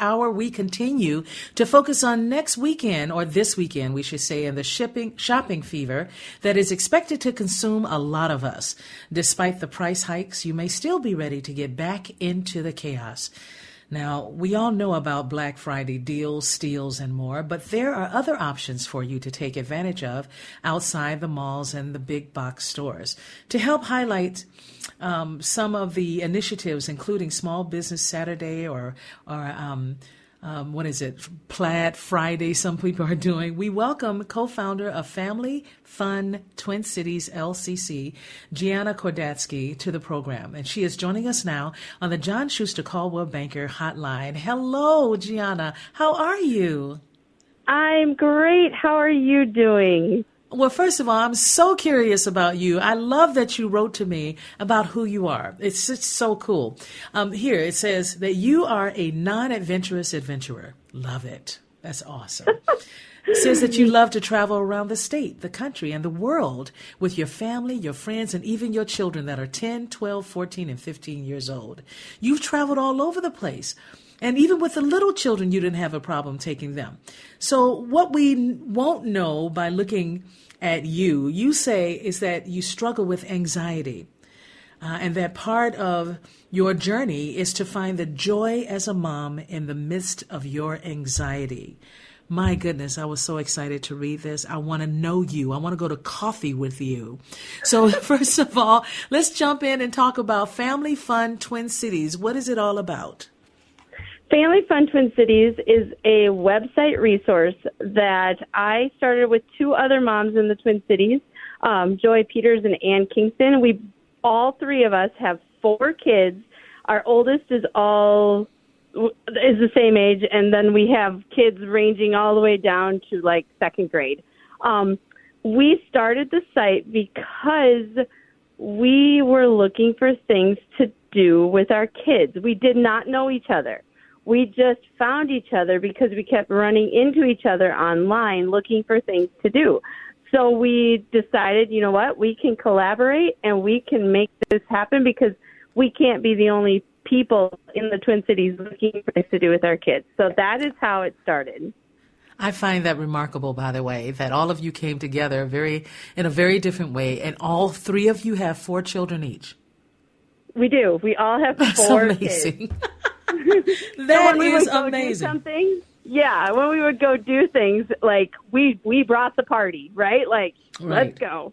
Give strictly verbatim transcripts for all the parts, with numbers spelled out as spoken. hour, we continue to focus on next weekend, or this weekend, we should say, and the shipping, shopping fever that is expected to consume a lot of us. Despite the price hikes, you may still be ready to get back into the chaos. Now, we all know about Black Friday deals, steals, and more, but there are other options for you to take advantage of outside the malls and the big box stores. To help highlight um, some of the initiatives, including Small Business Saturday or, or um, um, what is it, Plaid Friday, some people are doing, we welcome co-founder of Family Fun Twin Cities, L C C, Gianna Kordatsky, to the program. And she is joining us now on the John Schuster Caldwell Banker Hotline. Hello, Gianna. How are you? I'm great. How are you doing? Well, first of all, I'm so curious about you. I love that you wrote to me about who you are. It's just so cool. Um, here, it says that you are a non-adventurous adventurer. Love it. That's awesome. It says that you love to travel around the state, the country, and the world with your family, your friends, and even your children that are ten, twelve, fourteen, and fifteen years old. You've traveled all over the place. And even with the little children, you didn't have a problem taking them. So what we won't know by looking at you, you say, is that you struggle with anxiety. Uh, and that part of your journey is to find the joy as a mom in the midst of your anxiety. My goodness, I was so excited to read this. I want to know you. I want to go to coffee with you. So first of all, let's jump in and talk about Family Fun Twin Cities. What is it all about? Family Fun Twin Cities is a website resource that I started with two other moms in the Twin Cities, um, Joy Peters and Ann Kingston. We, all three of us, have four kids. Our oldest is all is the same age, and then we have kids ranging all the way down to like second grade. Um, we started the site because we were looking for things to do with our kids. We did not know each other. We just found each other because we kept running into each other online looking for things to do. So we decided, you know what, we can collaborate and we can make this happen, because we can't be the only people in the Twin Cities looking for things to do with our kids. So that is how it started. I find that remarkable, by the way, that all of you came together very in a very different way, and all three of you have four children each. We do. We all have four kids. That's amazing. Kids. That so is amazing. Something, yeah, when we would go do things, like we we brought the party, right? Like, right. Let's go.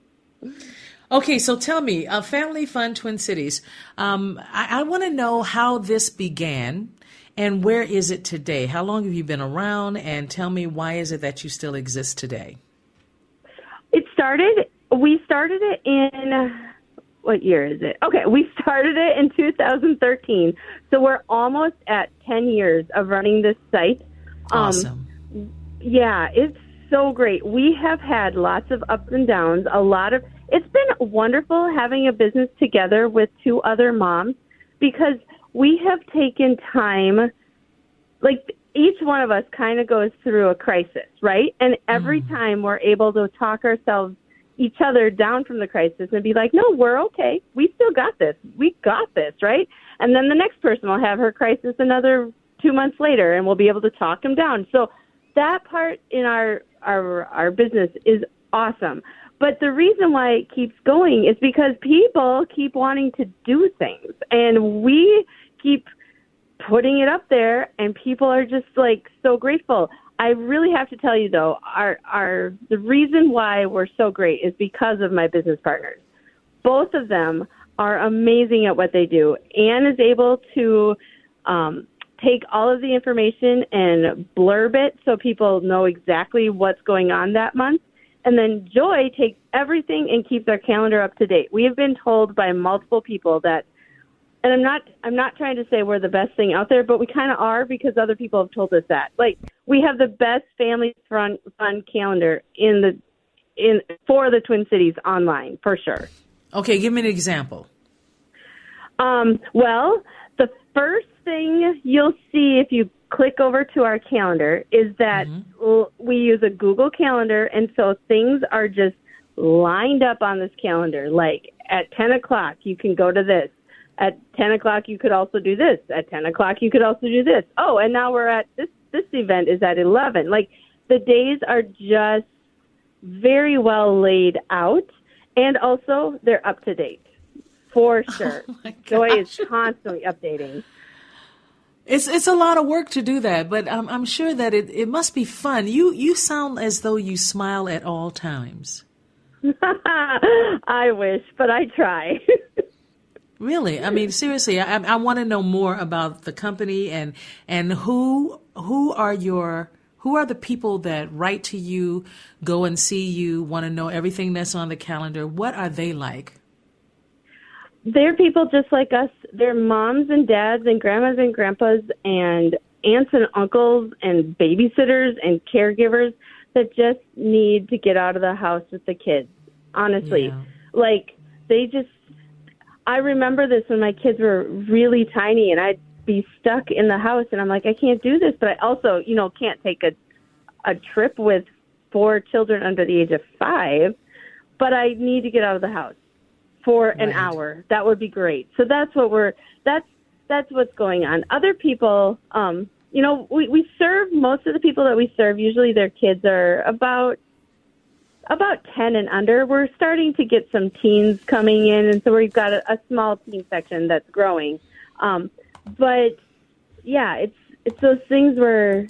Okay, so tell me, uh, Family Fun Twin Cities. Um, I, I want to know how this began and where is it today. How long have you been around? And tell me, why is it that you still exist today? It started. We started it in. What year is it? Okay, we started it in two thousand thirteen. So we're almost at ten years of running this site. Awesome. Um, yeah, it's so great. We have had lots of ups and downs. A lot of it's been wonderful having a business together with two other moms, because we have taken time, like each one of us kind of goes through a crisis, right? And every mm. time we're able to talk ourselves each other down from the crisis and be like, no, we're okay. We still got this. We got this, right? And then the next person will have her crisis another two months later, and we'll be able to talk them down. So that part in our, our, our business is awesome. But the reason why it keeps going is because people keep wanting to do things, and we keep putting it up there, and people are just, like, so grateful. I really have to tell you, though, our our the reason why we're so great is because of my business partners. Both of them are amazing at what they do. Ann is able to um, take all of the information and blurb it so people know exactly what's going on that month. And then Joy takes everything and keeps our calendar up to date. We have been told by multiple people that, and I'm not I'm not trying to say we're the best thing out there, but we kind of are because other people have told us that. Like, we have the best family fun calendar in the in for the Twin Cities online, for sure. Okay, give me an example. Um, well, the first thing you'll see if you click over to our calendar is that mm-hmm. we use a Google Calendar, and so things are just lined up on this calendar. Like, at ten o'clock, you can go to this. At ten o'clock, you could also do this. At ten o'clock, you could also do this. Oh, and now we're at this. This event is at eleven. Like, the days are just very well laid out. And also, they're up to date, for sure. Oh, Joy is constantly updating. It's it's a lot of work to do that, but I'm, I'm sure that it, it must be fun. You you sound as though you smile at all times. I wish, but I try. Really? I mean, seriously, I, I want to know more about the company and and who who are your... Who are the people that write to you, go and see you, want to know everything that's on the calendar? What are they like? They're people just like us. They're moms and dads and grandmas and grandpas and aunts and uncles and babysitters and caregivers that just need to get out of the house with the kids, honestly. Yeah. Like, they just – I remember this when my kids were really tiny, and I'd be stuck in the house, and I'm like, I can't do this, but I also, you know, can't take a a trip with four children under the age of five, but I need to get out of the house for an right. hour. That would be great. So that's what we're, that's, that's what's going on. Other people, um, you know, we, we serve most of the people that we serve. Usually their kids are about, about ten and under. We're starting to get some teens coming in. And so we've got a, a small teen section that's growing. Um, But yeah, it's it's those things where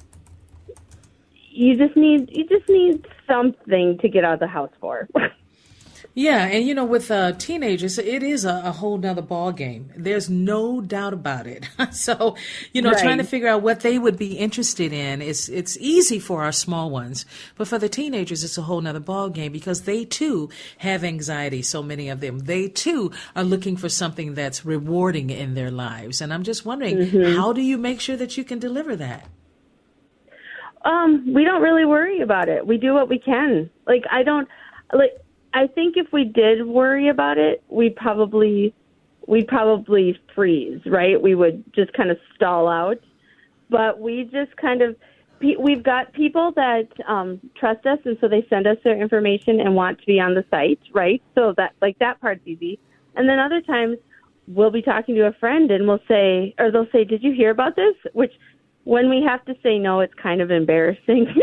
you just need you just need something to get out of the house for. Yeah, and you know, with uh, teenagers, it is a, a whole nother ball game. There's no doubt about it. So, you know, right. trying to figure out what they would be interested in is it's easy for our small ones, but for the teenagers, it's a whole nother ball game because they too have anxiety. So many of them, they too are looking for something that's rewarding in their lives. And I'm just wondering, mm-hmm. how do you make sure that you can deliver that? Um, we don't really worry about it. We do what we can. Like, I don't like. I think if we did worry about it, we'd probably, we'd probably freeze, right? We would just kind of stall out. But we just kind of, we've got people that um, trust us, and so they send us their information and want to be on the site, right? So that, like, that part's easy. And then other times we'll be talking to a friend and we'll say, or they'll say, did you hear about this? Which when we have to say no, it's kind of embarrassing.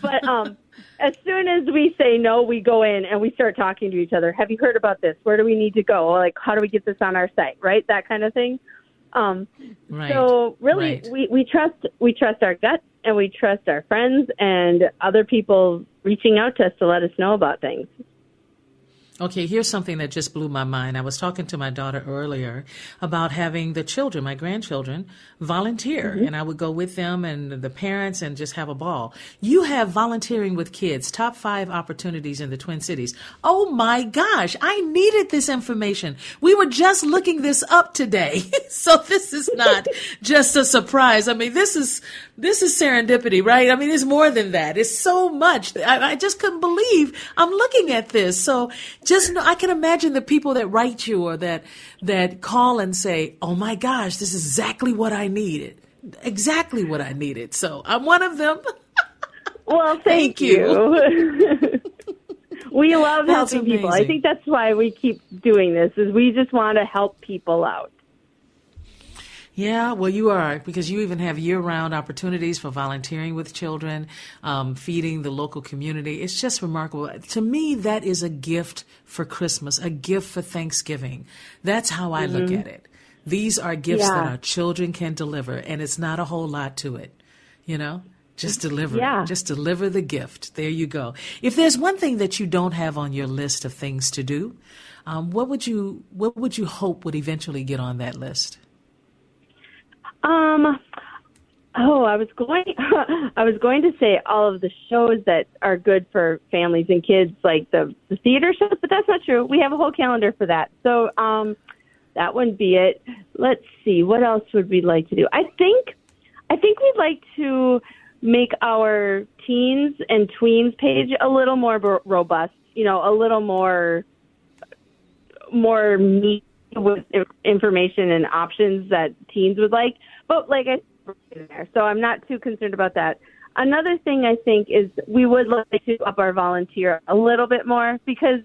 But, um, as soon as we say no, we go in and we start talking to each other. Have you heard about this? Where do we need to go? Like, how do we get this on our site? Right? That kind of thing. Um, right. So really, right. we, we trust we trust our gut, and we trust our friends and other people reaching out to us to let us know about things. Okay, here's something that just blew my mind. I was talking to my daughter earlier about having the children, my grandchildren, volunteer. Mm-hmm. And I would go with them and the parents and just have a ball. You have volunteering with kids, top five opportunities in the Twin Cities. Oh, my gosh, I needed this information. We were just looking this up today. So this is not just a surprise. I mean, this is this is serendipity, right? I mean, it's more than that. It's so much. I, I just couldn't believe I'm looking at this. So just know, I can imagine the people that write you or that that call and say, oh, my gosh, this is exactly what I needed, exactly what I needed. So I'm one of them. Well, thank, thank you. We love that's helping amazing. People. I think that's why we keep doing this, is we just want to help people out. Yeah, well, you are, because you even have year-round opportunities for volunteering with children, um, feeding the local community. It's just remarkable. To me, that is a gift for Christmas, a gift for Thanksgiving. That's how I mm-hmm. look at it. These are gifts yeah. that our children can deliver, and it's not a whole lot to it, you know? Just deliver yeah. Just deliver the gift. There you go. If there's one thing that you don't have on your list of things to do, um, what would you what would you hope would eventually get on that list? Um, oh, I was going I was going to say all of the shows that are good for families and kids, like the, the theater shows, but that's not true. We have a whole calendar for that. So um, that wouldn't be it. Let's see. What else would we like to do? I think I think we'd like to make our teens and tweens page a little more b- robust, you know, a little more more meat with information and options that teens would like. But like I said, so I'm not too concerned about that. Another thing I think is we would like to up our volunteer a little bit more because,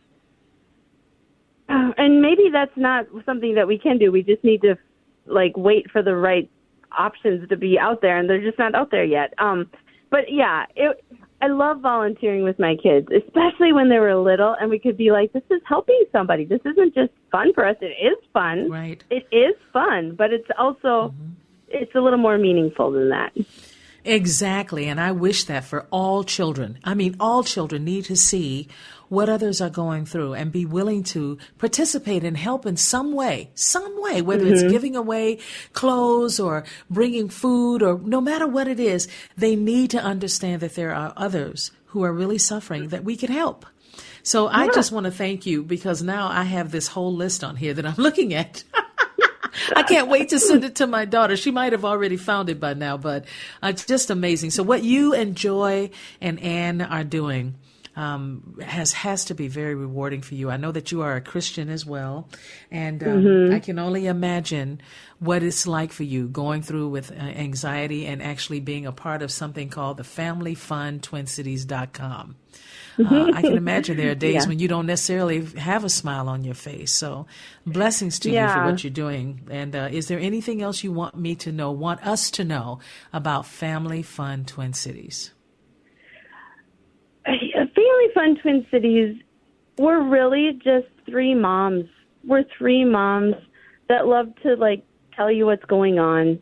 uh, and maybe that's not something that we can do. We just need to like wait for the right options to be out there, and they're just not out there yet. Um, but yeah, it, I love volunteering with my kids, especially when they were little, and we could be like, this is helping somebody. This isn't just fun for us. It is fun. Right. It is fun, but it's also, mm-hmm. it's a little more meaningful than that. Exactly, and I wish that for all children. I mean, all children need to see what others are going through and be willing to participate and help in some way, some way, whether mm-hmm. it's giving away clothes or bringing food or no matter what it is, they need to understand that there are others who are really suffering that we can help. So yeah. I just want to thank you because now I have this whole list on here that I'm looking at. I can't wait to send it to my daughter. She might have already found it by now, but uh, just amazing. So what you and Joy and Ann are doing um, has has to be very rewarding for you. I know that you are a Christian as well, and um, mm-hmm. I can only imagine what it's like for you going through with uh, anxiety and actually being a part of something called the Family Fun Twin Cities dot com. Uh, I can imagine there are days yeah. when you don't necessarily have a smile on your face. So blessings to yeah. you for what you're doing. And uh, is there anything else you want me to know, want us to know about Family Fun Twin Cities? Family Fun Twin Cities, we're really just three moms. We're three moms that love to, like, tell you what's going on,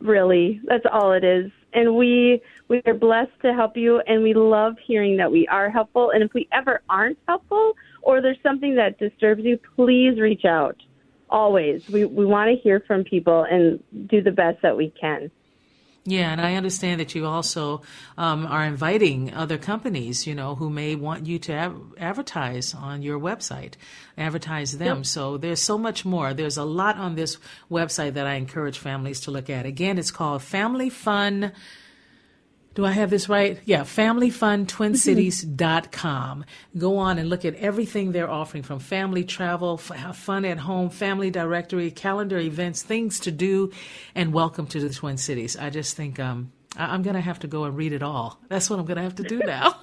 really. That's all it is. And we we are blessed to help you, and we love hearing that we are helpful. And if we ever aren't helpful or there's something that disturbs you, please reach out. Always. We, we want to hear from people and do the best that we can. Yeah, and I understand that you also um, are inviting other companies, you know, who may want you to av- advertise on your website, advertise them. Yep. So there's so much more. There's a lot on this website that I encourage families to look at. Again, it's called Family Fun. Do I have this right? Yeah, family fun twin cities dot com. Go on and look at everything they're offering, from family travel, f- fun at home, family directory, calendar events, things to do, and welcome to the Twin Cities. I just think um, I- I'm going to have to go and read it all. That's what I'm going to have to do now.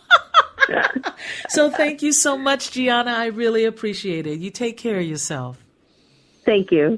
So thank you so much, Gianna. I really appreciate it. You take care of yourself. Thank you.